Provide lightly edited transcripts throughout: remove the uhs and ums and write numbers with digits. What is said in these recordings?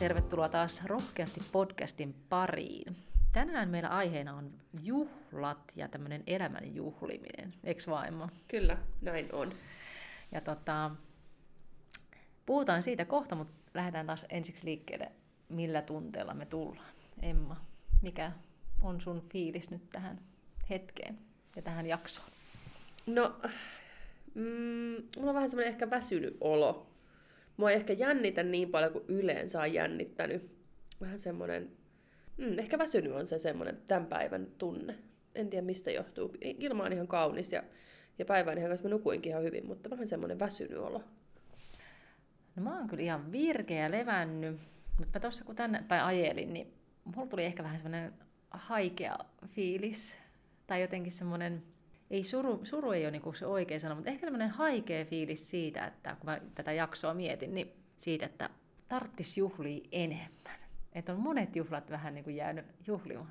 Tervetuloa taas Rohkeasti podcastin pariin. Tänään meillä aiheena on juhlat ja tämmöinen elämän juhliminen. Eiks vaimo? Kyllä, näin on. Ja puhutaan siitä kohta, mutta lähdetään taas ensiksi liikkeelle, millä tunteella me tullaan. Emma, mikä on sun fiilis nyt tähän hetkeen ja tähän jaksoon? No, mulla on vähän semmoinen ehkä väsynyt olo. Mua ei ehkä jännitä niin paljon kuin yleensä on jännittänyt. Vähän semmoinen, ehkä väsynyt on se semmoinen tämän päivän tunne. En tiedä mistä johtuu. Ilma on ihan kaunis ja päivä on ihan kaunis. Mä nukuinkin ihan hyvin, mutta vähän semmoinen väsynyt olo. No mä oon kyllä ihan virkeä ja levännyt. Mutta mä tossa kun tänne päin ajelin, niin mulla tuli ehkä vähän semmoinen haikea fiilis. Tai jotenkin semmoinen... Ei suru ei ole niinku se oikea sana, mutta ehkä semmoinen haikea fiilis siitä, että kun mä tätä jaksoa mietin, niin siitä, että tarttisi juhlia enemmän. Että on monet juhlat vähän niinku jäänyt juhlimaan.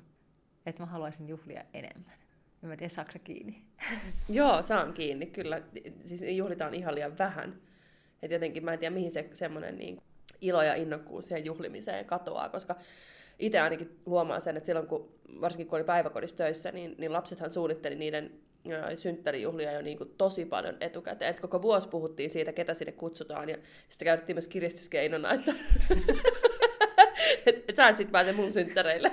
Että mä haluaisin juhlia enemmän. En mä tiedä, saako sä kiinni? Joo, saan kiinni, kyllä. Siis juhlitaan ihan liian vähän. Että jotenkin mä en tiedä, mihin se semmoinen niin ilo ja innokkuus siihen juhlimiseen katoaa, koska... Itse ainakin huomaan sen, että silloin kun, varsinkin kun oli päiväkodissa töissä, niin lapsethan suunnitteli niiden synttärijuhlia jo niin kuin tosi paljon etukäteen. Et koko vuosi puhuttiin siitä, ketä sinne kutsutaan, ja sitten käytettiin myös kiristyskeinona, että et sä et sit pääse mun synttäreille.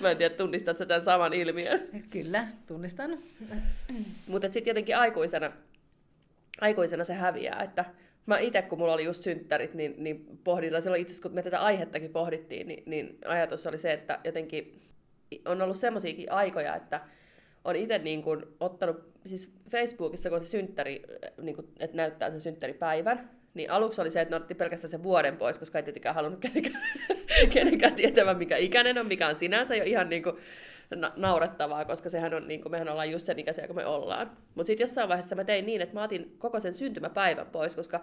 Mä en tiedä, tunnistatko sä tämän saman ilmiön? Kyllä, tunnistan. Mutta sitten jotenkin aikuisena se häviää, että... Mä itse, kun mulla oli just synttärit, niin pohdin, silloin itse asiassa kun me tätä aihettakin pohdittiin, niin ajatus oli se, että jotenkin on ollut semmoisiakin aikoja, että on itse niin kuin ottanut, siis Facebookissa kun se synttäri, niin kuin, että näyttää sen synttäripäivän, niin aluksi oli se, että ne otti pelkästään sen vuoden pois, koska ei tietenkään halunnut kenenkään tietävän, mikä ikäinen on, mikä on sinänsä jo ihan niin kuin naurettavaa, koska sehän on, niin kuin, mehän ollaan just sen ikäisiä kuin me ollaan. Mutta sitten jossain vaiheessa mä tein niin, että mä otin koko sen syntymäpäivän pois, koska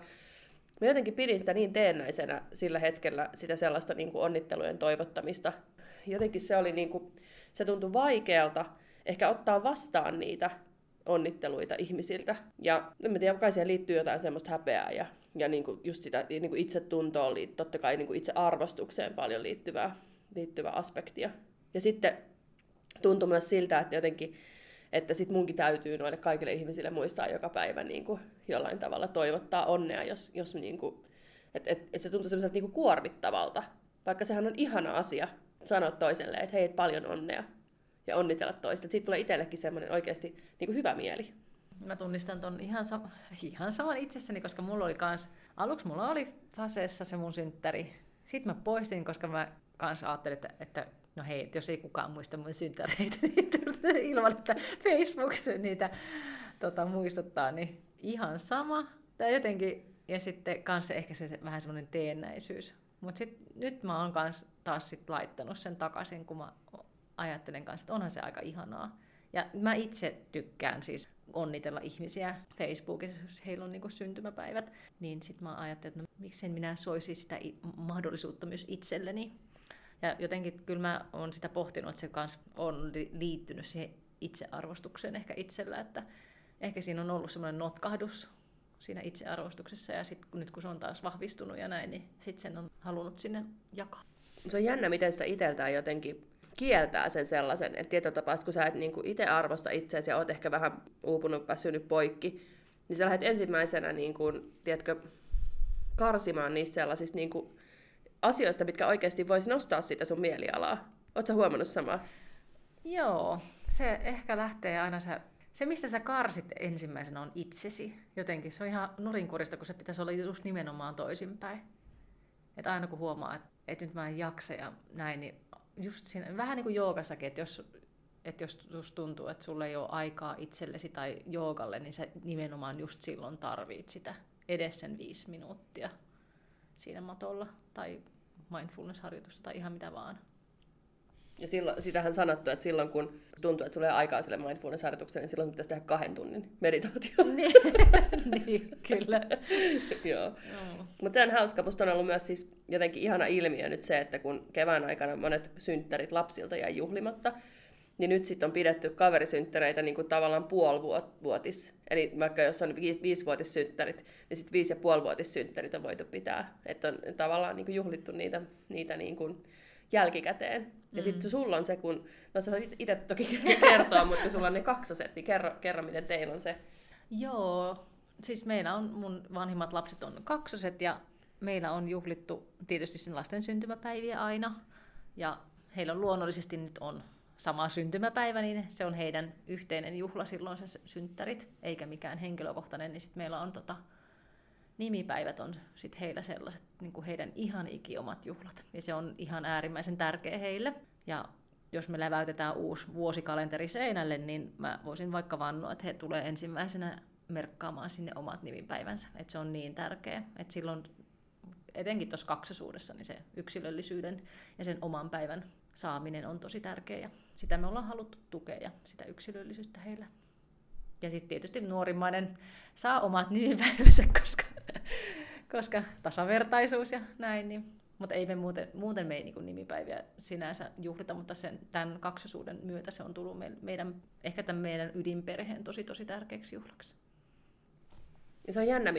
mä jotenkin pidin sitä niin teennäisenä sillä hetkellä, sitä sellaista niin kuin onnittelujen toivottamista. Jotenkin se oli niin kuin, se tuntui vaikealta ehkä ottaa vastaan niitä onnitteluita ihmisiltä. Ja en tiedä, kai siihen liittyy jotain semmoista häpeää ja niin kuin just sitä niin kuin itsetuntoon, totta kai niin kuin itse arvostukseen paljon liittyvää aspektia. Ja sitten tuntui myös siltä, että jotenkin, että sit munkin täytyy noille kaikille ihmisille muistaa joka päivä niin kuin jollain tavalla toivottaa onnea, jos niin kuin, et se tuntui sellaiselta niin kuin kuormittavalta, vaikka sehän on ihana asia sanoa toiselle, että hei, paljon onnea ja onnitella toista. Siitä tulee itsellekin semmoinen oikeasti niin kuin hyvä mieli. Mä tunnistan ton ihan saman itsessäni, koska mulla oli aluksi mulla oli faseessa se mun synttäri. Sitten mä poistin, koska mä kans ajattelin, että no hei, jos ei kukaan muista mun synttäreitä, niin ilman, että Facebook niitä muistuttaa, niin ihan sama. Tai jotenkin, ja sitten kanssa ehkä se vähän semmoinen teennäisyys. Mutta nyt mä oon taas sit laittanut sen takaisin, kun mä ajattelen kanssa, että onhan se aika ihanaa. Ja mä itse tykkään siis onnitella ihmisiä Facebookissa, jos heillä on niinku syntymäpäivät. Niin sit mä ajattelin, että no, miksen minä soisi sitä mahdollisuutta myös itselleni. Ja jotenkin kyllä mä oon sitä pohtinut, että se kans on liittynyt siihen itsearvostukseen ehkä itsellä, että ehkä siinä on ollut semmoinen notkahdus siinä itsearvostuksessa, ja sitten nyt kun se on taas vahvistunut ja näin, niin sitten sen on halunnut sinne jakaa. Se on jännä, miten sitä itseltään jotenkin kieltää sen sellaisen, että tietyllä tapaa, kun sä et niinku itse arvosta itseäsi ja oot ehkä vähän uupunut, väsynyt poikki, niin sä lähdet ensimmäisenä niinku, tiedätkö, karsimaan niistä sellaisista... Niinku, asioista, mitkä oikeasti voisi nostaa sitä sun mielialaa. Ootko sä huomannut samaa? Joo, se ehkä lähtee aina se mistä sä karsit ensimmäisenä on itsesi. Jotenkin se on ihan nurinkurista, kun se pitäisi olla just nimenomaan toisinpäin. Että aina kun huomaa, että että nyt mä en jaksa ja näin, niin just siinä, vähän niin kuin joogassakin, että jos tuntuu, että sulla ei ole aikaa itsellesi tai joogalle, niin sä nimenomaan just silloin tarvit sitä edes sen 5 minuuttia siinä matolla tai mindfulness-harjoitusta tai ihan mitä vaan. Ja silloin, sitähän on sanottu, että silloin kun tuntuu, että sulla ei ole aikaa sille mindfulness-harjoitukselle, niin silloin pitäisi tehdä 2 tunnin meditaatio. Niin, kyllä. Joo. No. Mutta tämä on hauska. Musta on ollut myös siis jotenkin ihana ilmiö nyt se, että kun kevään aikana monet synttärit lapsilta jäi juhlimatta, niin nyt sitten on pidetty kaverisynttäreitä niin kuin tavallaan puolivuotis. Eli vaikka jos on 5-vuotissynttärit, niin sitten 5,5-vuotissynttärit on voitu pitää. Että on tavallaan niin kuin juhlittu niitä niin kuin jälkikäteen. Mm-hmm. Ja sitten sulla on se, kun... No sä saat itse toki kertoa, mutta sulla on ne 2 niin kerro miten teillä on se. Joo, siis meillä on, mun vanhimmat lapset on 2 ja meillä on juhlittu tietysti sen lasten syntymäpäiviä aina. Ja heillä on luonnollisesti nyt on sama syntymäpäivä, niin se on heidän yhteinen juhla, silloin se synttärit, eikä mikään henkilökohtainen, niin sitten meillä on nimipäivät on sit heillä sellaiset, niin kuin heidän ihan ikiomat juhlat. Ja se on ihan äärimmäisen tärkeä heille. Ja jos me läväytetään uusi vuosikalenteri seinälle, niin mä voisin vaikka vannoa, että he tulee ensimmäisenä merkkaamaan sinne omat nimipäivänsä. Että se on niin tärkeä. Että silloin etenkin tuossa 2 niin se yksilöllisyyden ja sen oman päivän saaminen on tosi tärkeä. Ja sitä me ollaan haluttu tukea ja sitä yksilöllisyyttä heillä. Ja sitten tietysti nuorimmainen saa omat nimipäivänsä, koska tasavertaisuus ja näin. Niin. Mutta ei me muuten me ei niin kuin nimipäiviä sinänsä juhlita, mutta tämän 2 myötä se on tullut meidän, ehkä tämän meidän ydinperheen tosi tosi tärkeäksi juhlaksi. Ja se on jännä,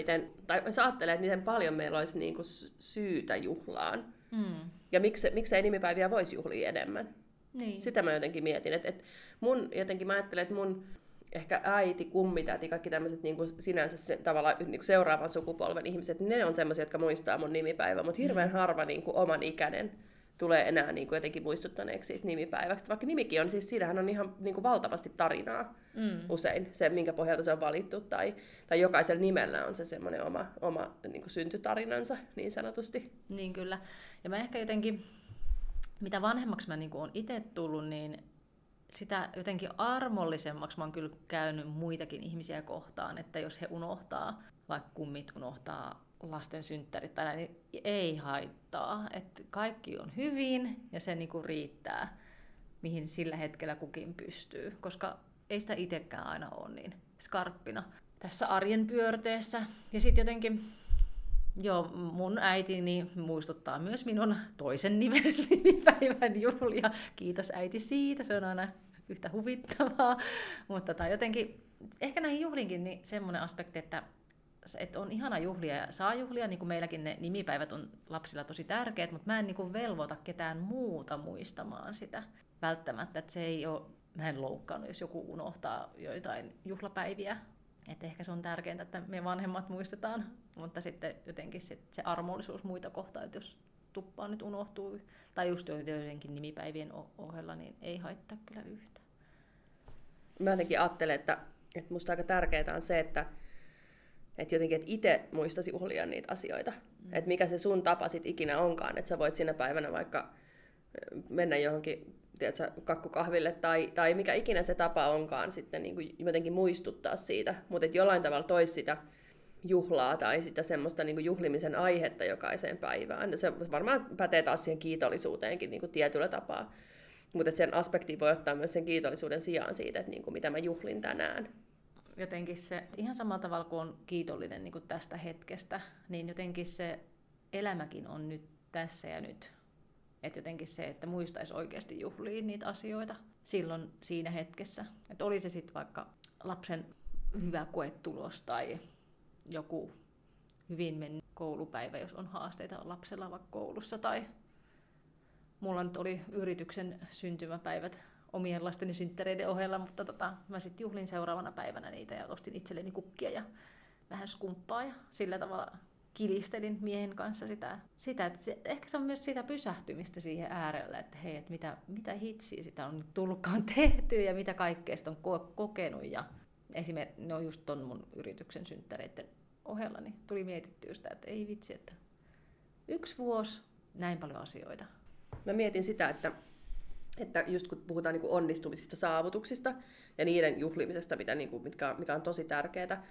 jos ajattelee, että miten paljon meillä olisi niin kuin syytä juhlaan. Mm. Ja miksei nimipäiviä voisi juhlia enemmän. Niin. Sitä mä jotenkin mietin. Mä ajattelen, että mun... Ehkä äiti, kummitäti, kaikki tämmöiset niin sinänsä tavallaan niin seuraavan sukupolven ihmiset, niin ne on semmoisia, jotka muistaa mun nimipäivän, mutta hirveän harva niin kuin oman ikäinen tulee enää niin kuin jotenkin muistuttaneeksi siitä nimipäiväksi. Vaikka nimikin on, siis siinähän on ihan niin kuin valtavasti tarinaa usein, se minkä pohjalta se on valittu, tai jokaisella nimellä on se semmoinen oma niin kuin syntytarinansa niin sanotusti. Niin kyllä. Ja mä ehkä jotenkin, mitä vanhemmaksi mä niin kuin olen itse tullut, niin sitä jotenkin armollisemmaksi mä oon kyllä käynyt muitakin ihmisiä kohtaan, että jos he unohtaa, vaikka kummit unohtaa lasten synttärit tai näin, niin ei haittaa, että kaikki on hyvin ja se niinku riittää, mihin sillä hetkellä kukin pystyy, koska ei sitä itsekään aina ole niin skarppina tässä arjen pyörteessä. Ja sitten jotenkin, joo, mun äitini muistuttaa myös minun toisen nimipäivän juhlia. Kiitos äiti siitä, se on aina yhtä huvittavaa. Mutta jotenkin, ehkä näihin juhliinkin niin semmoinen aspekti, että on ihana juhlia ja saa juhlia. Niin kuin meilläkin ne nimipäivät on lapsilla tosi tärkeät, mutta mä en niin kuin velvoita ketään muuta muistamaan sitä välttämättä. Että se ei ole, mä en loukkaannut, jos joku unohtaa joitain juhlapäiviä. Että ehkä se on tärkeintä, että me vanhemmat muistetaan, mutta sitten jotenkin se armollisuus muita kohtaan, että jos tuppaa nyt unohtuu, tai just joidenkin nimipäivien ohella, niin ei haittaa kyllä yhtään. Mä jotenkin ajattelen, että musta aika tärkeää on se, että jotenkin että itse muistasi juhlia niitä asioita. Että mikä se sun tapa sit ikinä onkaan, että sä voit sinä päivänä vaikka mennä johonkin kakkukahville tai mikä ikinä se tapa onkaan sitten niin kuin jotenkin muistuttaa siitä, mutta jollain tavalla toisi sitä juhlaa tai sitä semmoista niin kuin juhlimisen aihetta jokaiseen päivään. Se varmaan pätee taas siihen kiitollisuuteenkin niin kuin tietyllä tapaa, mutta sen aspektiin voi ottaa myös sen kiitollisuuden sijaan siitä, että niin kuin mitä mä juhlin tänään. Jotenkin se, ihan samalla tavalla kuin on kiitollinen niin kuin tästä hetkestä, niin jotenkin se elämäkin on nyt tässä ja nyt. Että jotenkin se, että muistaisi oikeasti juhlia niitä asioita silloin siinä hetkessä. Että oli se sitten vaikka lapsen hyvä koetulos tai joku hyvin mennyt koulupäivä, jos on haasteita lapsella vaikka koulussa. Tai mulla nyt oli yrityksen syntymäpäivät omien lasteni synttäreiden ohella, mutta mä sitten juhlin seuraavana päivänä niitä ja ostin itselleni kukkia ja vähän skumppaa ja sillä tavalla... Kilistelin miehen kanssa sitä että se, ehkä se on myös sitä pysähtymistä siihen äärellä, että hei, että mitä hitsiä sitä on tullutkaan tehty ja mitä kaikkea sitä on kokenut. Ja esimerkiksi no just ton mun yrityksen synttäreiden ohella, niin tuli mietittyä sitä, että ei vitsi, että 1 vuosi näin paljon asioita. Mä mietin sitä, että just kun puhutaan niin kuin onnistumisista, saavutuksista ja niiden juhlimisesta, mikä on tosi tärkeää,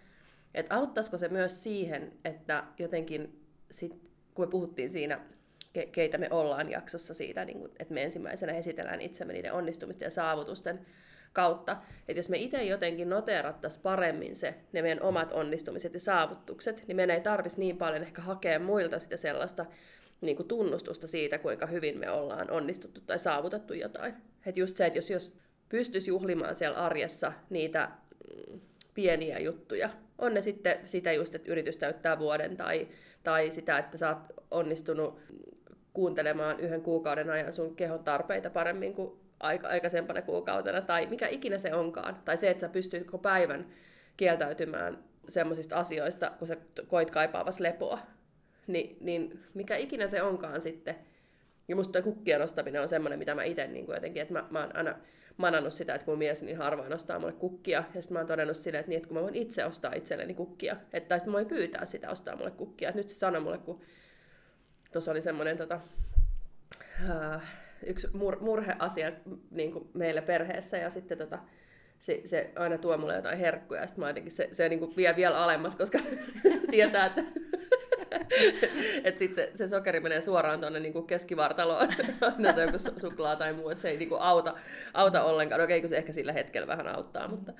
että auttaisiko se myös siihen, että jotenkin sit, kun me puhuttiin siinä keitä me ollaan jaksossa siitä, niin kuin, että me ensimmäisenä esitellään itsemme niiden onnistumisten ja saavutusten kautta, että jos me itse jotenkin noteerattaisiin paremmin ne meidän omat onnistumiset ja saavutukset, niin meidän ei tarvitsisi niin paljon ehkä hakea muilta sitä sellaista niin kuin tunnustusta siitä, kuinka hyvin me ollaan onnistuttu tai saavutettu jotain. Että just se, että jos pystyisi juhlimaan siellä arjessa niitä pieniä juttuja, on ne sitten sitä just, että yritys täyttää vuoden tai sitä, että sä oot onnistunut kuuntelemaan 1 kuukauden ajan sun kehon tarpeita paremmin kuin aikaisempana kuukautena, tai mikä ikinä se onkaan. Tai se, että sä pystyt koko päivän kieltäytymään semmoisista asioista, kun sä koit kaipaavas lepoa. Niin mikä ikinä se onkaan sitten. Ja musta toi kukkien ostaminen on semmoinen, mitä mä itse niin jotenkin, että mä oon aina manannut sitä, että mun mies niin harvoin ostaa mulle kukkia. Ja sitten mä oon todennut silleen, että, niin, että kun mä voin itse ostaa itselleni kukkia. Tai sitten mä voin pyytää sitä ostaa mulle kukkia. Et nyt se sanoi mulle, kun tuossa oli semmoinen yksi murheasia niin kuin meillä perheessä, ja sitten se aina tuo mulle jotain herkkuja, ja sitten mä jotenkin se niin kuin vie vielä alemmas, koska tietää, että et sit se sokeri menee suoraan tuonne niin keskivartaloon, tai joku suklaa tai muu, että se ei niin kuin auta ollenkaan. Okei, kun se ehkä sillä hetkellä vähän auttaa, mutta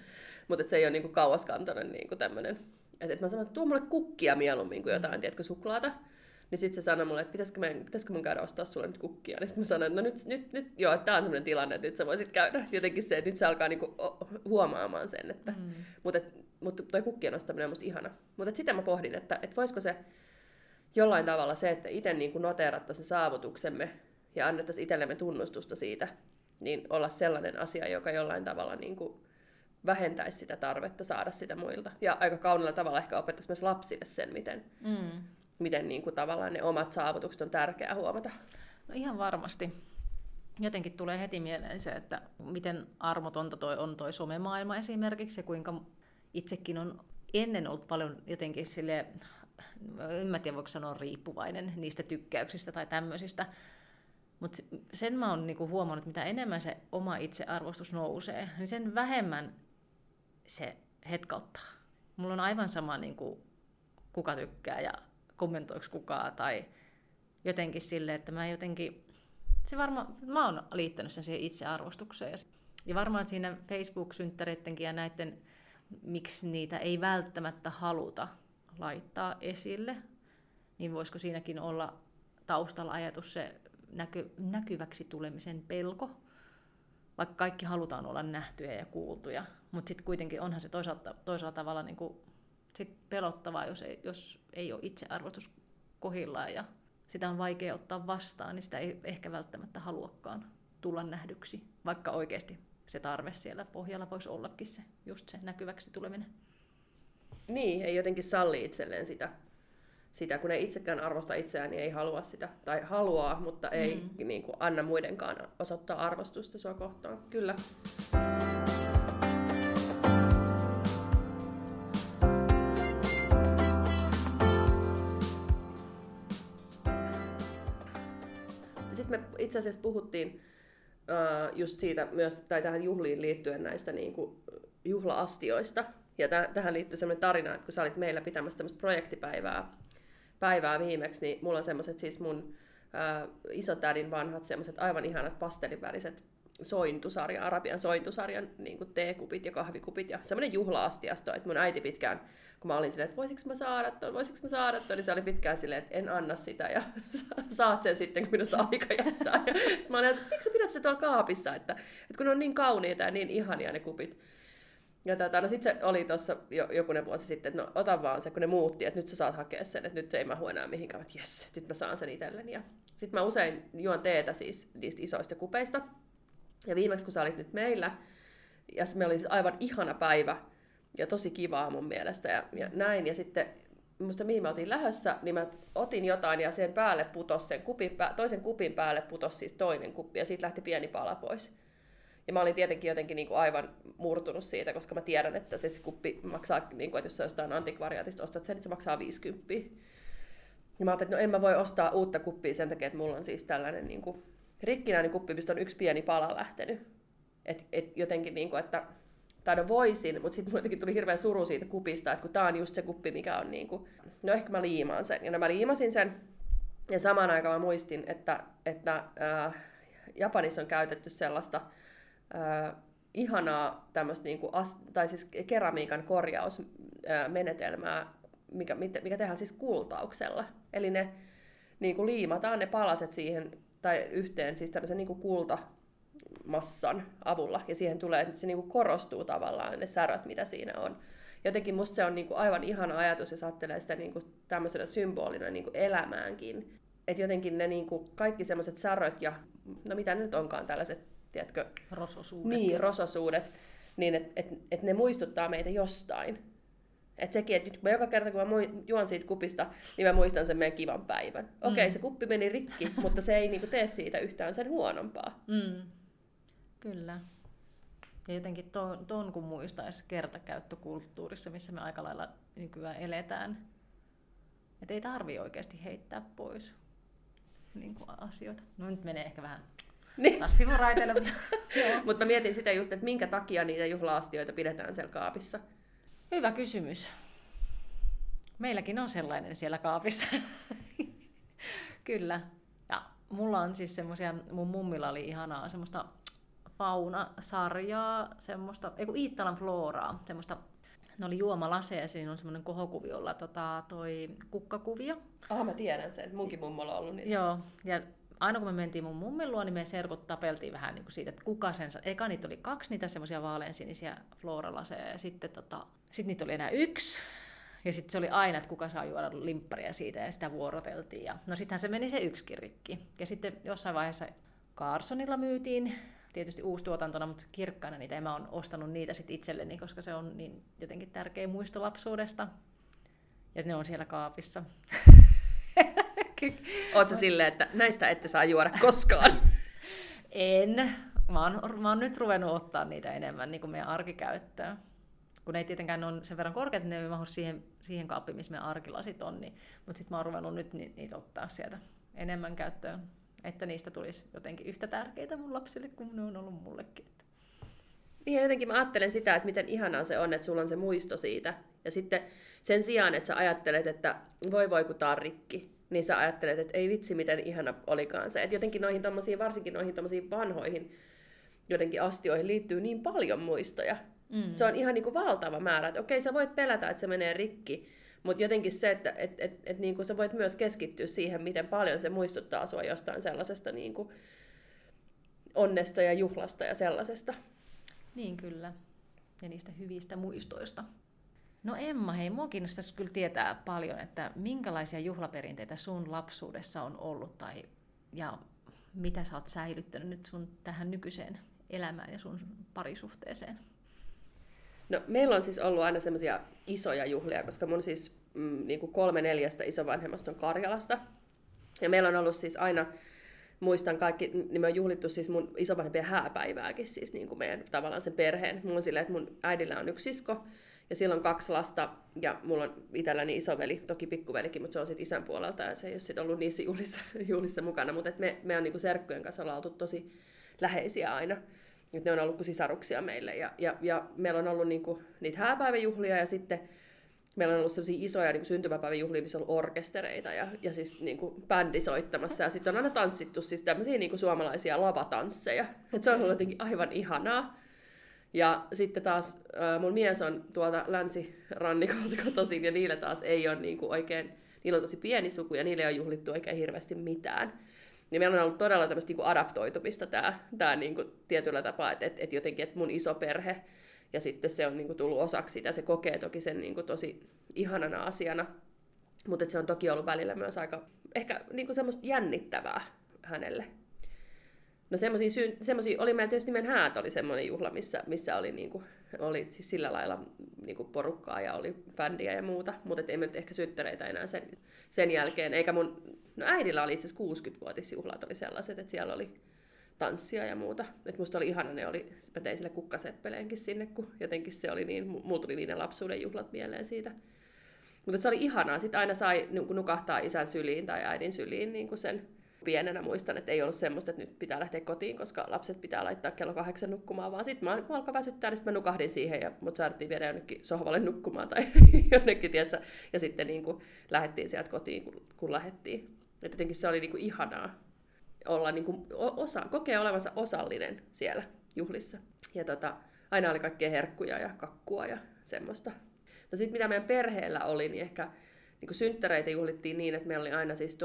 se ei ole niin kuin kauaskantoinen niin kuin tämmöinen. Et mä sanon, että tuo mulle kukkia mieluummin kuin jotain, tiedätkö, suklaata. Niin sit se sanoi mulle, että pitäisikö mun käydä ostaa sulle nyt kukkia. Ja sit mä sanoin, että no nyt joo, tää on semmonen tilanne, että nyt sä voisit käydä. Jotenkin se, että nyt se alkaa niinku huomaamaan sen, että... Mutta toi kukkien ostaminen on musta ihana. Mutta sitä mä pohdin, että voisiko se jollain tavalla se, että ite niinku noteerattaisiin saavutuksemme ja annettaisiin itsellemme tunnustusta siitä, niin olla sellainen asia, joka jollain tavalla niinku vähentäisi sitä tarvetta saada sitä muilta. Ja aika kaunilla tavalla ehkä opettaisi myös lapsille sen, miten niin kuin tavallaan ne omat saavutukset on tärkeää huomata. No ihan varmasti. Jotenkin tulee heti mieleen se, että miten armotonta on toi somemaailma esimerkiksi, ja kuinka itsekin on ennen ollut paljon jotenkin silleen, en mä tiedä voiko sanoa riippuvainen niistä tykkäyksistä tai tämmöisistä, mutta sen mä oon niinku huomannut, mitä enemmän se oma itsearvostus nousee, niin sen vähemmän se hetkauttaa. Mulla on aivan sama niinku kuka tykkää ja kommentoiko kukaan, tai jotenkin silleen, että mä oon liittänyt sen siihen itsearvostukseen. Ja varmaan siinä Facebook-synttäreittenkin ja näiden, miksi niitä ei välttämättä haluta laittaa esille, niin voisiko siinäkin olla taustalla ajatus se näkyväksi tulemisen pelko, vaikka kaikki halutaan olla nähtyjä ja kuultuja, mutta sitten kuitenkin onhan se toisella tavalla niin kuin sitten pelottavaa, jos ei ole itsearvostus kohillaan ja sitä on vaikea ottaa vastaan, niin sitä ei ehkä välttämättä haluakaan tulla nähdyksi, vaikka oikeasti se tarve siellä pohjalla voisi ollakin se, just se näkyväksi tuleminen. Niin, ei jotenkin salli itselleen sitä, kun ei itsekään arvosta itseään, niin ei halua sitä, tai haluaa, mutta ei niin kuin anna muidenkaan osoittaa arvostusta sua kohtaan. Kyllä. Me itse asiassa puhuttiin just siitä myös, tai tähän juhliin liittyen näistä niin kuin juhla-astioista. Ja tähän liittyy sellainen tarina, että kun sä olit meillä pitämässä tämmöistä projektipäivää viimeksi, niin mulla on semmoiset siis mun isotädin vanhat semmoiset aivan ihanat pastellinväriset arabian sointusarjan niin kuin teekupit ja kahvikupit ja semmoinen juhla-astiasto, että mun äiti pitkään, kun mä olin silleen, että voisiko mä saada ton, niin se oli pitkään silleen, että en anna sitä ja saat sen sitten, kun minusta aika jättää. Ja sit mä olin, että miksi sä pidät sitä tuolla kaapissa, että kun ne on niin kauniita ja niin ihania ne kupit. Ja no sit se oli tossa jokunen vuosi sitten, että no ota vaan se, kun ne muutti, että nyt sä saat hakea sen, että nyt ei mä huonaa mihinkään, että jes, nyt mä saan sen itselleni. Ja sit mä usein juon teetä siis niistä isoista kupeista. Ja viimeksi, kun sä olit nyt meillä, ja se oli aivan ihana päivä, ja tosi kivaa mun mielestä, ja näin. Ja sitten, musta mihin me oltiin lähdössä, niin mä otin jotain, ja sen päälle putosi, toisen kupin päälle putosi siis toinen kuppi, ja siitä lähti pieni pala pois. Ja mä olin tietenkin jotenkin niin kuin aivan murtunut siitä, koska mä tiedän, että se kuppi maksaa, niin kuin, että jos sä jostain antikvariaatista ostat sen, niin se maksaa 50. Ja mä ajattelin, että no en mä voi ostaa uutta kuppia sen takia, että mulla on siis tällainen niin kuin rikkinäinen kuppi, mistä on yksi pieni pala lähtenyt. Et jotenkin niin kuin, että tai voisin, mutta sitten mulle tuli hirveän suru siitä kupista, että kun tää on just se kuppi, mikä on niin kuin, no ehkä mä liimaan sen. Ja mä liimasin sen ja samaan aikaan mä muistin, että Japanissa on käytetty sellaista ihanaa tämmöistä niin kuin tai siis keramiikan korjausmenetelmää, mikä tehdään siis kultauksella. Eli ne niin kuin liimataan ne palaset siihen tai yhteen siis tämmöisen niin kuin kultamassan avulla ja siihen tulee, että se niin kuin korostuu tavallaan ne säröt, mitä siinä on. Jotenkin musta se on niin kuin aivan ihana ajatus, jos ajattelee sitä niin kuin tämmöisenä symbolina niin kuin elämäänkin. Että jotenkin ne niin kuin kaikki semmoiset säröt ja no mitä nyt onkaan tällaiset, tiedätkö? Rososuudet. Niin, rososuudet. Niin, että ne muistuttaa meitä jostain. Että sekin, että nyt joka kerta kun mä juon siitä kupista, niin mä muistan sen meidän kivan päivän. Okei, se kuppi meni rikki, mutta se ei niinku tee siitä yhtään sen huonompaa. Mm. Kyllä. Ja jotenkin ton kun muistaisi kertakäyttökulttuurissa, missä me aika lailla nykyään eletään. Että ei tarvii oikeasti heittää pois niin kuin asioita. No nyt menee ehkä vähän taas sivuraiteille. Mutta mietin sitä just, että minkä takia niitä juhla-astioita pidetään siellä kaapissa. Hyvä kysymys. Meilläkin on sellainen siellä kaapissa. Kyllä. Ja mulla on siis semmoisia, mun mummilla oli ihanaa semmoista faunasarjaa, semmoista, eiku Iittalan Floraa, semmoista, ne oli juomalaseja, siinä on semmoinen kohokuviolla toi kukkakuvio. Ah, mä tiedän sen, munkin mummolla on ollut niitä. Joo, ja aina kun me mentiin mun mummin luo, niin me serkut tapeltiin vähän niin kuin siitä, että kuka sen saa. Eka niitä oli 2 niitä semmoisia vaaleansinisiä floralaseja ja sitten sit niitä oli enää 1. Ja sitten se oli aina, että kuka saa juoda limpparia siitä ja sitä vuoroteltiin. Ja no sittenhän se meni se yksikin rikki. Ja sitten jossain vaiheessa Carsonilla myytiin, tietysti uustuotantona, mutta kirkkaana niitä. Ja mä oon ostanut niitä sitten itselleni, koska se on niin jotenkin tärkeä muisto lapsuudesta. Ja ne on siellä kaapissa. Oot sä silleen, että näistä ette saa juoda koskaan? En. Mä oon nyt ruvennut ottaa niitä enemmän niin kuin meidän arkikäyttöön. Kun ei tietenkään ole sen verran korkeat, niin ne ei mahdu siihen kaappiin, missä meidän arkilasit on. Niin. Mutta sitten mä oon ruvennut nyt niitä ottaa sieltä enemmän käyttöön. Että niistä tulisi jotenkin yhtä tärkeitä mun lapsille kuin ne on ollut mullekin. Niin jotenkin mä ajattelen sitä, että miten ihanaa se on, että sulla on se muisto siitä. Ja sitten sen sijaan, että sä ajattelet, että voi kun tää on rikki, niin sä ajattelet, että ei vitsi, miten ihana olikaan se. Että jotenkin noihin tommosiin, varsinkin noihin tommosiin vanhoihin jotenkin astioihin liittyy niin paljon muistoja. Mm-hmm. Se on ihan niin kuin valtava määrä. Että okei, sä voit pelätä, että se menee rikki, mutta jotenkin se, että niin kuin sä voit myös keskittyä siihen, miten paljon se muistuttaa sua jostain sellaisesta niin kuin onnesta ja juhlasta ja sellaisesta. Niin kyllä. Ja niistä hyvistä muistoista. No Emma, hei, mua kiinnostaisi kyllä tietää paljon, että minkälaisia juhlaperinteitä sun lapsuudessa on ollut ja mitä sä oot säilyttänyt nyt sun tähän nykyiseen elämään ja sun parisuhteeseen? No meillä on siis ollut aina semmoisia isoja juhlia, koska mun siis niin kuin 3/4 isovanhemmasta on Karjalasta. Ja meillä on ollut siis aina, muistan kaikki, niin me on juhlittu siis mun isovanhempien hääpäivääkin siis niin kuin meidän tavallaan sen perheen. Mulla on silleen, että mun äidillä on 1 sisko. Ja sillä on 2 lasta, ja mulla on itselläni isoveli, toki pikkuvelikin, mutta se on sitten isän puolelta, ja se ei ole sitten ollut niissä juhlissa mukana. Mutta me on niinku serkkujen kanssa ollaan oltu tosi läheisiä aina. Et ne on ollut kuin sisaruksia meille, ja meillä on ollut niinku niitä hääpäiväjuhlia, ja sitten meillä on ollut sellaisia isoja niinku syntymäpäiväjuhlia, missä on ollut orkestereita, ja siis niinku bändi soittamassa, ja sitten on aina tanssittu siis tämmöisiä niinku suomalaisia lavatansseja. Et se on ollut jotenkin aivan ihanaa. Ja sitten taas mun mies on tuolta länsirannikolta kotoisin, ja niillä taas ei ole niinku oikein, niillä on tosi pieni suku, ja niillä ei ole juhlittu oikein hirveästi mitään. Ja meillä on ollut todella tämmöistä niinku adaptoitumista tää niinku tietyllä tapaa, että et jotenkin, että mun iso perhe, ja sitten se on niinku tullut osaksi sitä, se kokee toki sen niinku tosi ihanana asiana, mutta se on toki ollut välillä myös aika, ehkä niinku semmoista jännittävää hänelle. No semmoisia oli meillä tietysti, meidän häät oli semmoinen juhla, missä oli, niinku, oli siis sillä lailla niinku porukkaa ja oli bändiä ja muuta, mutta ei me nyt ehkä syttäreitä enää sen jälkeen, eikä mun, no äidillä oli itse asiassa 60-vuotisjuhlat oli sellaiset, että siellä oli tanssia ja muuta, että musta oli ihana, ne oli, mä tein sille kukkaseppeleenkin sinne, kun jotenkin se oli niin, mulla tuli niiden lapsuuden juhlat mieleen siitä. Mutta se oli ihanaa. Sitten aina sai nukahtaa isän syliin tai äidin syliin niin kuin sen. Pienenä muistan, että ei ollut semmoista, että nyt pitää lähteä kotiin, koska lapset pitää laittaa kello 8 nukkumaan, vaan sitten mä alkaa väsyttää, niin sitten mä nukahdin siihen ja mut saadettiin viedä jonnekin sohvalle nukkumaan tai jonnekin, tietsä. Ja sitten niin kuin lähdettiin sieltä kotiin, kun lähdettiin. Ja jotenkin se oli niin kuin ihanaa olla niin kuin kokea olevansa osallinen siellä juhlissa. Ja aina oli kaikkea herkkuja ja kakkua ja semmoista. No sitten mitä meidän perheellä oli, niin ehkä... Niin synttäreitä juhlittiin niin, että meillä oli aina siis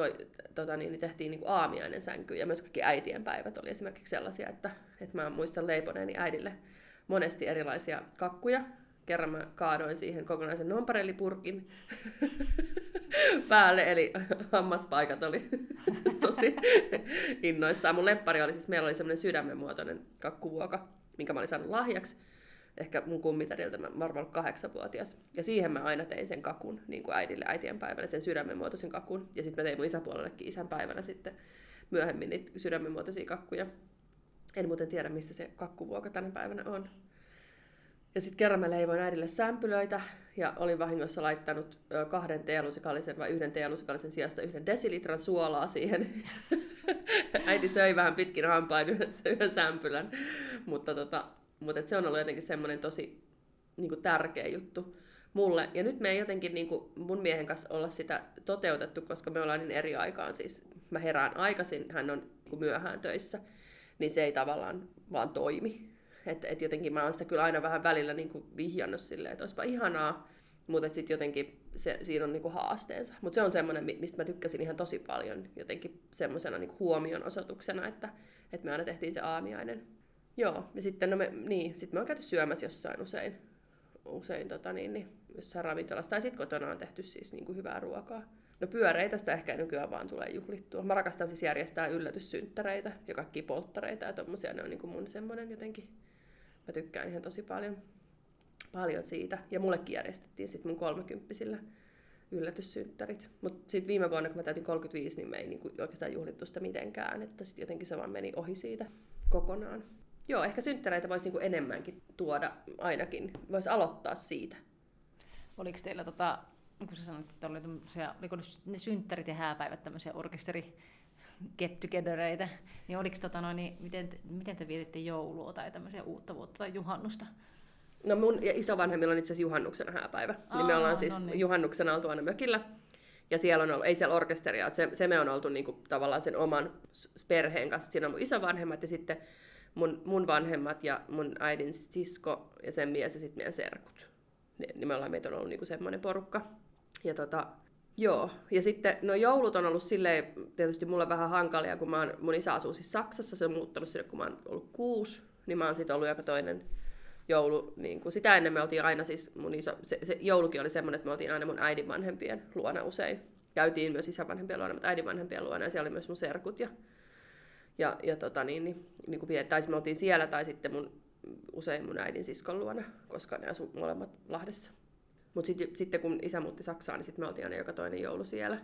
tehtiin niin aamiainen sänky ja myös kaikki äitien päivät oli esimerkiksi sellaisia, että mä muistan leiponeeni äidille monesti erilaisia kakkuja. Kerran mä kaadoin siihen kokonaisen nonparellipurkin päälle, eli hammaspaikat oli tosi innoissaan. Mun lemppari oli siis, meillä oli semmoinen sydämenmuotoinen kakkuvuoka, minkä mä olin saanut lahjaksi. Ehkä mun kummitädiltä, mä varmaan ollut 8-vuotias. Ja siihen mä aina tein sen kakun, niin kuin äidille äitien päivänä, sen sydämenmuotoisen kakun. Ja sitten mä tein mun isäpuolellekin isän päivänä sitten myöhemmin niitä sydämenmuotoisia kakkuja. En muuten tiedä, missä se kakkuvuoka tänä päivänä on. Ja sitten kerran mä leivoin äidille sämpylöitä ja olin vahingossa laittanut 2 teelusikallisen vai 1 teelusikallisen sijasta 1 desilitran suolaa siihen. Äiti söi vähän pitkin hampain yhden sämpylän, mutta mutta se on ollut jotenkin semmoinen tosi niin kuin tärkeä juttu mulle. Ja nyt me ei jotenkin niin kuin mun miehen kanssa olla sitä toteutettu, koska me ollaan niin eri aikaan. Siis mä herään aikaisin, hän on niin kuin myöhään töissä, niin se ei tavallaan vaan toimi. Et jotenkin mä oon sitä kyllä aina vähän välillä niin kuin vihjannut silleen, että olisipa ihanaa, mutta sitten jotenkin siinä on niin kuin haasteensa. Mutta se on semmoinen, mistä mä tykkäsin ihan tosi paljon jotenkin semmoisena niin kuin huomionosoituksena, että me aina tehtiin se aamiainen. Joo, ja sitten me on käyty syömässä jossain usein jossain ravintolassa, tai sitten kotona on tehty siis niin kuin hyvää ruokaa. No pyöreitä sitä ehkä nykyään vaan tulee juhlittua. Mä rakastan siis järjestää yllätyssynttäreitä ja kaikkia polttareita ja tommosia, ne on niin kuin mun semmoinen jotenkin, mä tykkään ihan tosi paljon siitä. Ja mullekin järjestettiin sitten mun 30-sillä yllätyssynttärit. Mutta sitten viime vuonna, kun mä täytin 35, niin me ei niin kuin oikeastaan juhlittu sitä mitenkään, että sitten jotenkin se vaan meni ohi siitä kokonaan. Joo, ehkä synttäreitä voisi niinku enemmänkin tuoda ainakin. Voisi aloittaa siitä. Oliko teillä, kun sä sanoit, että oliko ne synttärit ja hääpäivät tämmöisiä orkesteri-get-togethereitä, niin oliko miten te vietitte joulua tai tämmöisiä uutta vuotta tai juhannusta? No mun ja isovanhemmilla on itse asiassa juhannuksena hääpäivä. Niin me ollaan siis juhannuksena oltu aina mökillä. Ja siellä on ollut, ei siellä orkesteria, se me on oltu niinku tavallaan sen oman perheen kanssa. Siinä on mun isovanhemmat ja sitten mun vanhemmat ja mun äidin sisko ja sen mies ja sitten meidän serkut. Meitä on ollut niinku semmoinen porukka. Ja joo. Ja sitten, no joulut on ollut silleen tietysti mulla vähän hankalia, kun mun isä asuu siis Saksassa. Se on muuttanut sinne, kun mä oon ollut 6. Niin mä oon sitten ollut joka toinen joulu. Niin kun sitä ennen me oltiin aina siis, se joulukin oli semmoinen, että me oltiin aina mun äidin vanhempien luona usein. Käytiin myös isän vanhempien luona, mutta äidin vanhempien luona. Ja siellä oli myös mun serkut ja tai me oltiin siellä tai sitten usein mun äidin siskon luona, koska ne asuu molemmat Lahdessa. Mutta sitten kun isä muutti Saksaan, niin sitten me oltiin aina joka toinen joulu siellä.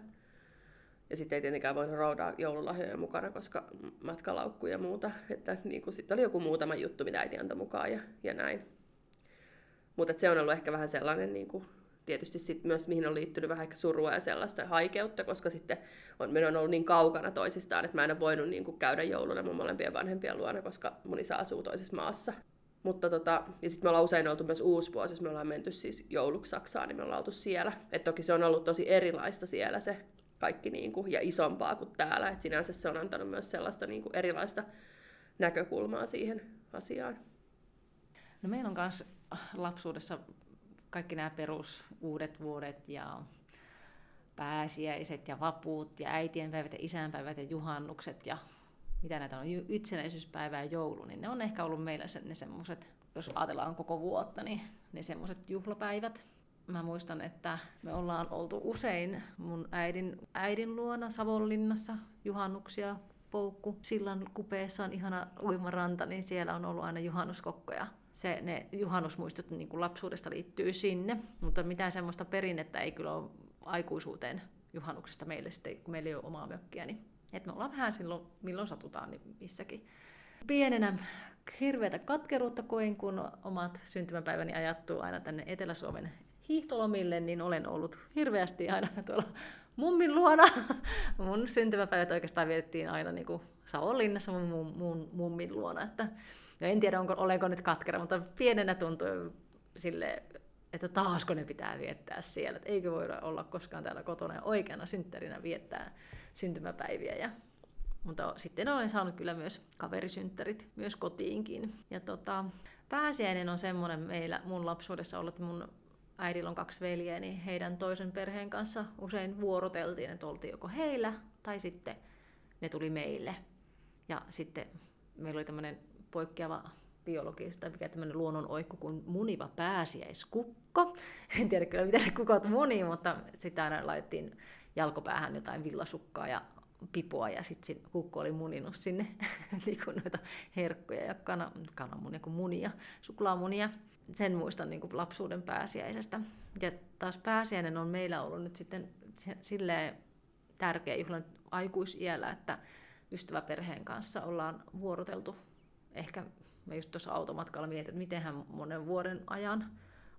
Ja sitten ei tietenkään voinut roudaa joululahjoja mukana, koska matkalaukku ja muuta. Että niin sitten oli joku muutama juttu, mitä äiti antoi mukaan ja näin. Mutta se on ollut ehkä vähän sellainen... Niin kuin, tietysti sit myös mihin on liittynyt vähän ehkä surua ja sellaista haikeutta, koska sitten me on ollut niin kaukana toisistaan, että mä en ole voinut niin kuin käydä jouluna mun molempien vanhempien luona, koska mun isä asuu toisessa maassa. Mutta ja sitten me ollaan usein oltu myös uusivuosi, jos me ollaan menty siis jouluksi Saksaan, niin me ollaan oltu siellä. Et toki se on ollut tosi erilaista siellä se kaikki niin kuin, ja isompaa kuin täällä. Et sinänsä se on antanut myös sellaista niin kuin erilaista näkökulmaa siihen asiaan. No meillä on myös lapsuudessa... Kaikki nämä perus uudet vuodet ja pääsiäiset ja vapuut ja äitienpäivät ja isänpäivät ja juhannukset ja mitä näitä on, itsenäisyyspäivä ja joulu, niin ne on ehkä ollut meillä ne semmoiset, jos ajatellaan koko vuotta, niin ne semmoiset juhlapäivät. Mä muistan, että me ollaan oltu usein mun äidin luona Savonlinnassa juhannuksia, Poukku. Sillan kupeessa on ihana uimaranta, niin siellä on ollut aina juhannuskokkoja. Ne juhannusmuistot niin kuin lapsuudesta liittyy sinne, mutta mitään semmoista perinnettä ei kyllä ole aikuisuuteen juhannuksesta meille sitten, kun meillä ei ole omaa mökkiä. Niin, että me ollaan vähän silloin, milloin satutaan, niin missäkin. Pienenä hirveätä katkeruutta koin, kun omat syntymäpäiväni ajattuu aina tänne Etelä-Suomen hiihtolomille, niin olen ollut hirveästi aina tuolla mummin luona. Mun syntymäpäivät oikeastaan vietettiin aina niin kuin Savonlinnassa mun mummin luona. Että, no en tiedä, olenko nyt katkera, mutta pienenä tuntui sille, että taasko ne pitää viettää siellä. Et eikö voida olla koskaan täällä kotona ja oikeana synttärinä viettää syntymäpäiviä. Mutta sitten olen saanut kyllä myös kaverisynttärit myös kotiinkin. Ja pääsiäinen on semmoinen meillä mun lapsuudessa ollut, että mun äidillä on 2 veljeä, niin heidän toisen perheen kanssa usein vuoroteltiin, että oltiin joko heillä tai sitten ne tuli meille. Ja sitten meillä oli tämmöinen poikkeava biologista tai mikä tämmöinen luonnon oikku kuin muniva pääsiäiskukko. En tiedä kyllä mitä ne kukot munii, mutta sitä aina laitettiin jalkopäähän jotain villasukkaa ja pipoa ja sitten kukko oli muninut sinne niinku noita herkkuja ja kananmunia, munia, suklaamunia. Sen muistan niinku lapsuuden pääsiäisestä. Ja taas pääsiäinen on meillä ollut nyt sitten silleen tärkeä juhla aikuisiällä, että ystäväperheen kanssa ollaan vuoroteltu. Ehkä mä just tuossa automatkalla mietin, että mitenhän monen vuoden ajan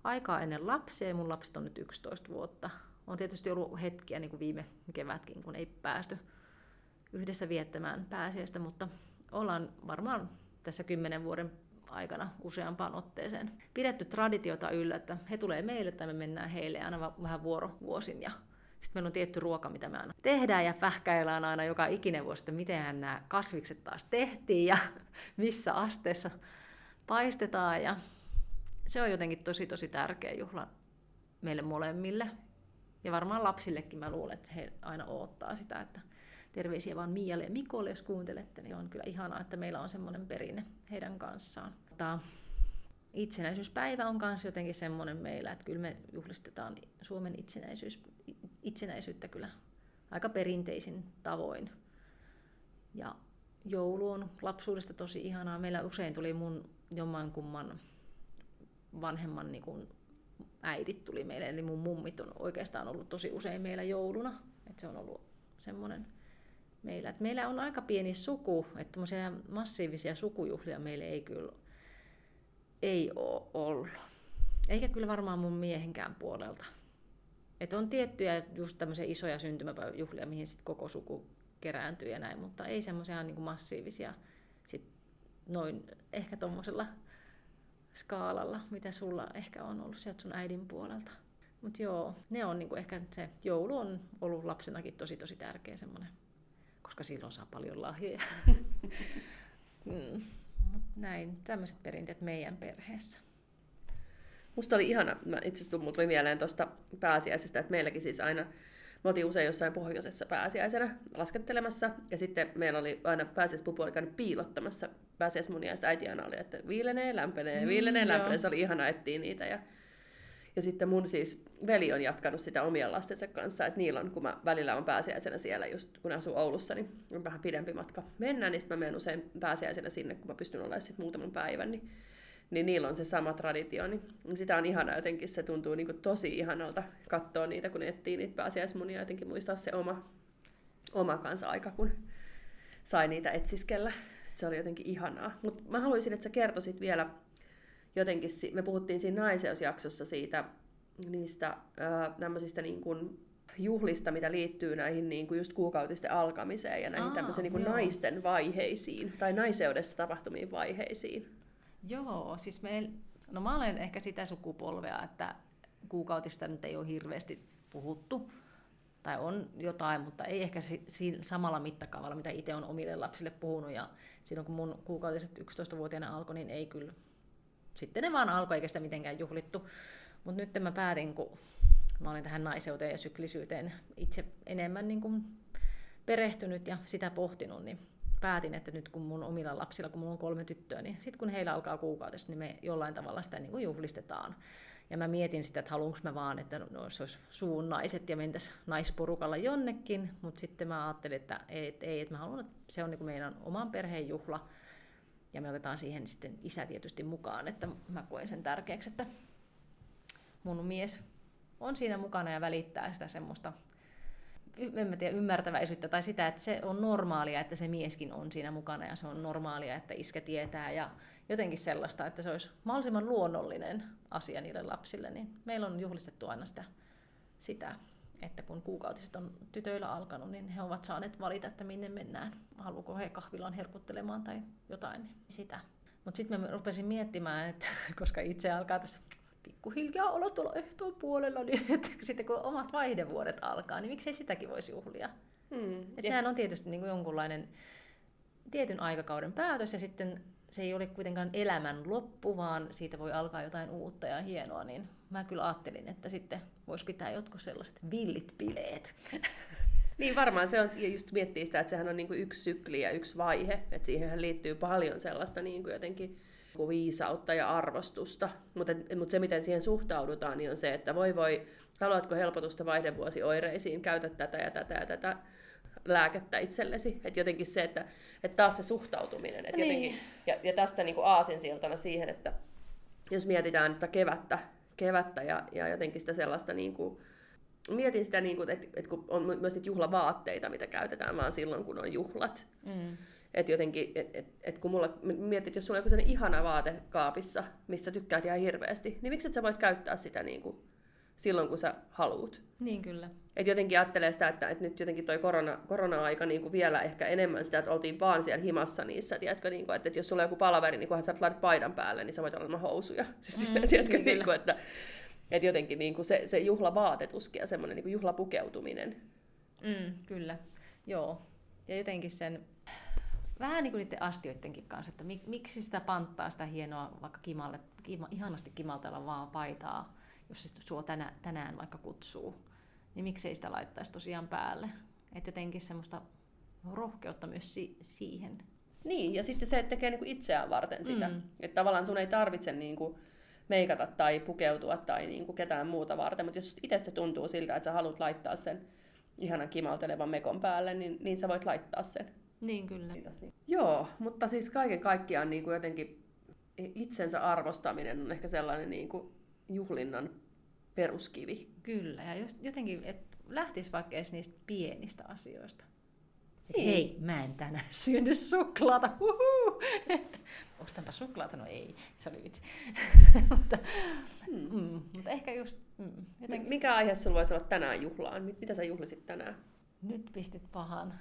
aikaa ennen lapsia. Mun lapset on nyt 11 vuotta. On tietysti ollut hetkiä niin kuin viime kevätkin, kun ei päästy yhdessä viettämään pääsiäistä, mutta ollaan varmaan tässä 10 vuoden aikana useampaan otteeseen pidetty traditiota yllä, että he tulee meille tai me mennään heille aina vähän vuorovuosin. Ja sitten meillä on tietty ruoka, mitä me aina tehdään ja pähkäillään aina joka ikinen vuosi, että mitenhän nämä kasvikset taas tehtiin ja missä asteessa paistetaan. Ja se on jotenkin tosi tosi tärkeä juhla meille molemmille. Ja varmaan lapsillekin mä luulen, että he aina odottaa sitä, että terveisiä vaan Mialle ja Mikolle, jos kuuntelette, niin on kyllä ihanaa, että meillä on semmoinen perinne heidän kanssaan. Itsenäisyyspäivä on myös jotenkin semmoinen meillä, että kyllä me juhlistetaan Suomen itsenäisyyttä kyllä aika perinteisin tavoin. Ja joulu on lapsuudesta tosi ihanaa. Meillä usein tuli mun jommankumman vanhemman niin kuin äidit tuli meille, eli mun mummit on oikeastaan ollut tosi usein meillä jouluna. Et se on ollut semmoinen meillä. Et meillä on aika pieni suku, että tommoisia massiivisia sukujuhlia meillä ei kyllä ei ole ollut. Eikä kyllä varmaan mun miehenkään puolelta. Et on tiettyjä just tämmöisiä isoja syntymäpäiväjuhlia, mihin sit koko suku kerääntyy ja näin, mutta ei semmoisia niinku massiivisia sit noin ehkä tommosella skaalalla, mitä sulla ehkä on ollut sieltä sun äidin puolelta. Mut joo, ne on niinku ehkä se joulu on ollut lapsenakin tosi tosi tärkeä semmoinen, koska silloin saa paljon lahjoja. Mut näin, tämmöiset perinteet meidän perheessä. Musta oli ihana, itse asiassa mut tuli mieleen tuosta pääsiäisestä, että meilläkin siis aina me oltiin usein jossain pohjoisessa pääsiäisenä laskettelemassa, ja sitten meillä oli aina pääsiäispupu oli käynyt piilottamassa pääsiäismunia, ja sitten äiti aina oli, että viilenee, lämpenee, se oli ihana, etsiä niitä. Ja sitten mun siis veli on jatkanut sitä omien lastensa kanssa, että niillä on, kun mä välillä on pääsiäisenä siellä, just kun asuu Oulussa, niin on vähän pidempi matka mennä, niin sitten mä menen usein pääsiäisenä sinne, kun mä pystyn olemaan sitten muutaman päivän, niin niillä on se sama traditio, niin sitä on ihana jotenkin, se tuntuu niin kuin tosi ihanalta katsoa niitä, kun etsii niitä pääsiäismunia, jotenkin muistaa se oma kansa-aika, kun sai niitä etsiskellä. Se oli jotenkin ihanaa. Mutta mä haluaisin, että sä kertoisit vielä jotenkin, me puhuttiin siinä naiseusjaksossa siitä, niistä tämmöisistä niin kuin juhlista, mitä liittyy näihin niin kuin just kuukautisten alkamiseen ja näihin tämmöisiin niin kuin naisten vaiheisiin tai naiseudessa tapahtumiin vaiheisiin. Joo, siis mä olen ehkä sitä sukupolvea, että kuukautista nyt ei ole hirveästi puhuttu, tai on jotain, mutta ei ehkä samalla mittakaavalla, mitä itse olen omille lapsille puhunut, ja silloin kun mun kuukautiset 11-vuotiaana alkoi, niin ei kyllä, sitten ne vaan alkoi, eikä sitä mitenkään juhlittu, mutta nyt mä päätin, kun mä olin tähän naiseuteen ja syklisyyteen itse enemmän niin kuin perehtynyt ja sitä pohtinut, niin päätin, että nyt kun mun omilla lapsilla, kun mulla on 3 tyttöä, niin sitten kun heillä alkaa kuukautista, niin me jollain tavalla sitä niin kuin juhlistetaan. Ja mä mietin sitä, että haluanko mä vaan, että no, se olisi suunnaiset ja mentäisiin naisporukalla jonnekin, mutta sitten mä ajattelin, että ei, että mä haluan, että se on niin kuin meidän oman perheen juhla, ja me otetaan siihen sitten isä tietysti mukaan, että mä koen sen tärkeäksi, että mun mies on siinä mukana ja välittää sitä semmoista, en mä tiedä, ymmärtäväisyyttä tai sitä, että se on normaalia, että se mieskin on siinä mukana ja se on normaalia, että iskä tietää ja jotenkin sellaista, että se olisi mahdollisimman luonnollinen asia niille lapsille, niin meillä on juhlistettu aina sitä, että kun kuukautiset on tytöillä alkanut, niin he ovat saaneet valita, että minne mennään. Haluuko he kahvilaan herkuttelemaan tai jotain, niin sitä. Mutta sitten mä rupesin miettimään, että koska itse alkaa tässä pikkuhiljaa olla tuolla ehtoon puolella, niin että sitten kun omat vaihdevuodet alkaa, niin miksei sitäkin voisi juhlia. Et sehän on tietysti niin kuin jonkunlainen tietyn aikakauden päätös, ja sitten se ei ole kuitenkaan elämän loppu, vaan siitä voi alkaa jotain uutta ja hienoa, niin mä kyllä ajattelin, että sitten voisi pitää jotkut sellaiset villit bileet. Niin varmaan se on, ja just miettii sitä, että sehän on niin kuin yksi sykli ja yksi vaihe, että siihenhän liittyy paljon sellaista niin kuin jotenkin viisautta ja arvostusta, mutta se miten siihen suhtaudutaan, niin on se, että voi, haluatko helpotusta vaihdevuosioireisiin, käytä tätä ja tätä ja tätä lääkettä itsellesi, että jotenkin se, että taas se suhtautuminen, että niin. Jotenkin, ja tästä niin kuin aasinsiltana siihen, että jos mietitään nyt kevättä ja jotenkin sitä sellaista, niin kuin, mietin sitä, niin kuin, että kun on myös niitä juhlavaatteita, mitä käytetään vaan silloin, kun on juhlat, että jotenkin, kun mulla mietit, että jos sulla on joku sellainen ihana vaate kaapissa, missä tykkäät ihan hirveästi, niin miksi et sä vois käyttää sitä niin kuin silloin, kun sä haluut? Niin kyllä. Et jotenkin ajattelee sitä, että nyt jotenkin toi korona-aika niin kuin vielä ehkä enemmän sitä, että oltiin vaan siellä himassa niissä, tiedätkö, niin kuin, että jos sulla on joku palaveri, niin kunhan sä laitat paidan päälle, niin sä voit olla ilman housuja. Siis, tiedätkö, niin kuin, että jotenkin niin kuin se juhlavaatetuskin ja semmoinen niin kuin juhlapukeutuminen. Kyllä, joo. Ja jotenkin sen vähän niin kuin niiden astioidenkin kanssa, että miksi sitä panttaa sitä hienoa, vaikka ihanasti kimaltella vaan paitaa, jos se sua tänään vaikka kutsuu, niin miksei sitä laittaisi tosiaan päälle. Että jotenkin semmoista rohkeutta myös siihen. Niin, ja sitten se, että tekee niinku itseään varten sitä. Että tavallaan sun ei tarvitse niinku meikata tai pukeutua tai niinku ketään muuta varten, mutta jos itsestä tuntuu siltä, että sä haluat laittaa sen ihanan kimaltelevan mekon päälle, niin sä voit laittaa sen. Niin kyllä. Joo, mutta siis kaiken kaikkiaan niinku jotenkin itsensä arvostaminen on ehkä sellainen niinku juhlinnan peruskivi. Kyllä, ja jos jotenkin että lähtisi vaikka edes niistä pienistä asioista. Niin. Hei, mä en tänään syönyt suklaata, ostanpa suklaata, no ei, se oli vitsi. Mutta ehkä just jotenkin. Mikä aihe sulla voisi olla tänään juhlaan? Mitä sä juhlisit tänään? Nyt pistit pahan.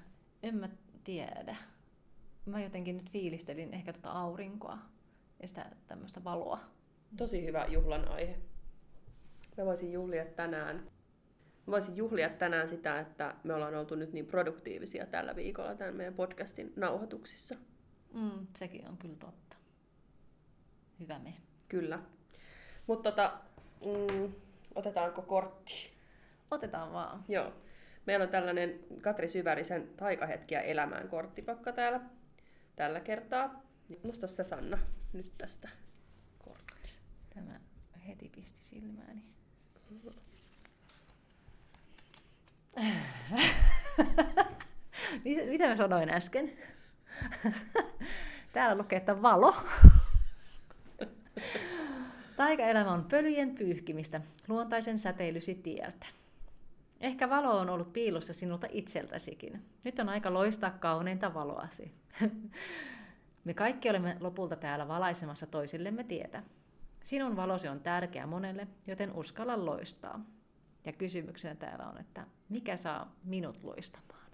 En mä tiedä. Mä jotenkin nyt fiilistelin ehkä tuota aurinkoa ja sitä tämmöistä valoa. Tosi hyvä juhlan aihe. Mä voisin juhlia tänään sitä, että me ollaan oltu nyt niin produktiivisia tällä viikolla tämän meidän podcastin nauhoituksissa. Sekin on kyllä totta. Hyvä me. Kyllä. Mutta otetaanko kortti? Otetaan vaan. Joo. Meillä on tällainen Katri Syvärisen Taikahetkiä elämään -korttipakka täällä tällä kertaa. Musta se Sanna nyt tästä. Tämä heti pisti silmääni. Mitä mä sanoin äsken? Täällä lukee, että valo. Taikaelämä on pölyjen pyyhkimistä, luontaisen säteilysi tieltä. Ehkä valo on ollut piilossa sinulta itseltäsikin. Nyt on aika loistaa kauneinta valoasi. Me kaikki olemme lopulta täällä valaisemassa toisillemme tietä. Sinun valosi on tärkeä monelle, joten uskalla loistaa. Ja kysymyksenä täällä on, että mikä saa minut loistamaan?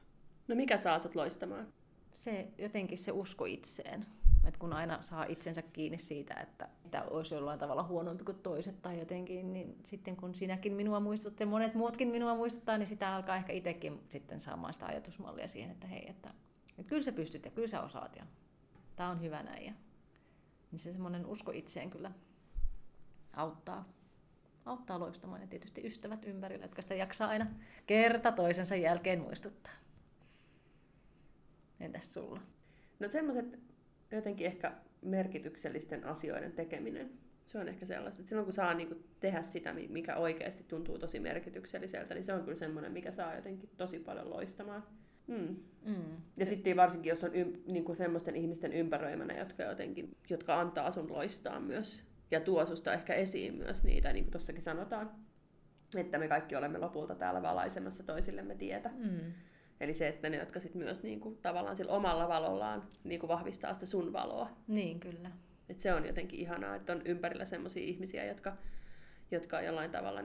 No mikä saa sut loistamaan? Se jotenkin se usko itseen. Et kun aina saa itsensä kiinni siitä, että olisi jollain tavalla huonompi kuin toiset tai jotenkin, niin sitten kun sinäkin minua muistuttaa, monet muutkin minua muistuttaa, niin sitä alkaa ehkä itsekin sitten saamaan sitä ajatusmallia siihen, että hei, että kyllä sä pystyt ja kyllä sä osaat ja tää on hyvä näin. Ja niin se semmoinen usko itseen kyllä auttaa loistamaan, ja tietysti ystävät ympärillä, jotka sitä jaksaa aina kerta toisensa jälkeen muistuttaa. Entäs sulla? No semmoiset jotenkin ehkä merkityksellisten asioiden tekeminen. Se on ehkä sellaista, että silloin kun saa niinku tehdä sitä, mikä oikeasti tuntuu tosi merkitykselliseltä, niin se on kyllä semmoinen, mikä saa jotenkin tosi paljon loistamaan. Ja sitten varsinkin, jos on niinku semmoisten ihmisten ympäröimänä, jotka antaa sun loistaa myös. Ja tuo susta ehkä esiin myös niitä, niin kuin tuossakin sanotaan, että me kaikki olemme lopulta täällä valaisemassa toisillemme tietä. Eli se, että ne, jotka sit myös niin kuin, tavallaan sillä omalla valollaan niin kuin vahvistaa sitä sun valoa. Niin, kyllä. Et se on jotenkin ihanaa, että on ympärillä semmoisia ihmisiä, jotka jollain tavalla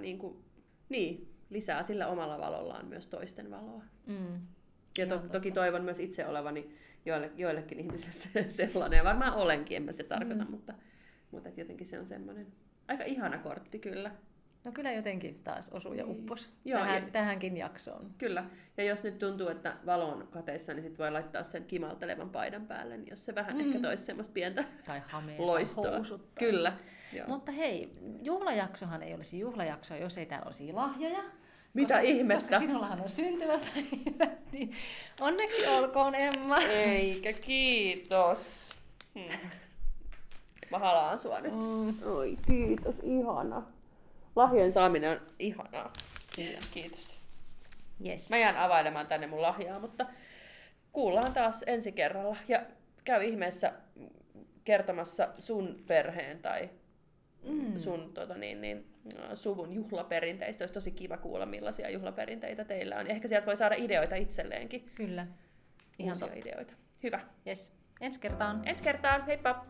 lisää sillä omalla valollaan myös toisten valoa. Mm. Ja toki toivon myös itse olevani joillekin ihmisille sellainen. Ja varmaan olenkin, en mä sitä tarkoita, mutta jotenkin se on semmoinen aika ihana kortti kyllä. No kyllä jotenkin taas osuu ja uppos tähänkin jaksoon. Kyllä. Ja jos nyt tuntuu, että valo on kateissa, niin sit voi laittaa sen kimaltelevan paidan päälle, niin jos se vähän ehkä toisi semmoista pientä tai hameita, loistoa. Housut. Kyllä. Joo. Mutta hei, juhlajaksohan ei olisi juhlajaksoa, jos ei täällä olisi lahjoja. Mitä ihmettä? Koska sinullahan on syntymäpäivä, niin onneksi olkoon, Emma. Eikä kiitos. Mä halaan sua nyt. Oi kiitos, ihana. Lahjojen saaminen on ihanaa. Kiitos. Yes. Mä jään availemaan tänne mun lahjaa, mutta kuullaan taas ensi kerralla. Ja käy ihmeessä kertomassa sun perheen tai sun suvun juhlaperinteistä. Olisi tosi kiva kuulla, millaisia juhlaperinteitä teillä on. Ehkä sieltä voi saada ideoita itselleenkin. Kyllä. Ihan uusia ideoita. Hyvä. Yes. Ensi kertaan. Ensi kertaan. Heippa.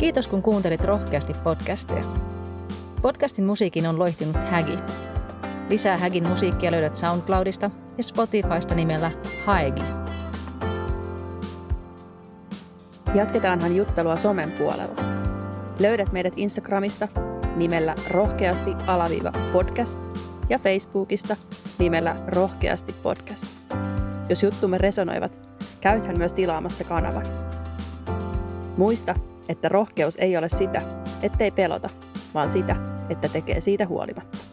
Kiitos kun kuuntelit rohkeasti podcastia. Podcastin musiikin on loihtinut Hägi. Lisää Hägin musiikkia löydät SoundCloudista ja Spotifysta nimellä Haegi. Jatketaanhan juttelua somen puolella. Löydät meidät Instagramista nimellä rohkeasti_podcast ja Facebookista nimellä rohkeasti_podcast. Jos juttumme resonoivat, käythän myös tilaamassa kanavan. Muista, että rohkeus ei ole sitä, ettei pelota, vaan sitä, että tekee siitä huolimatta.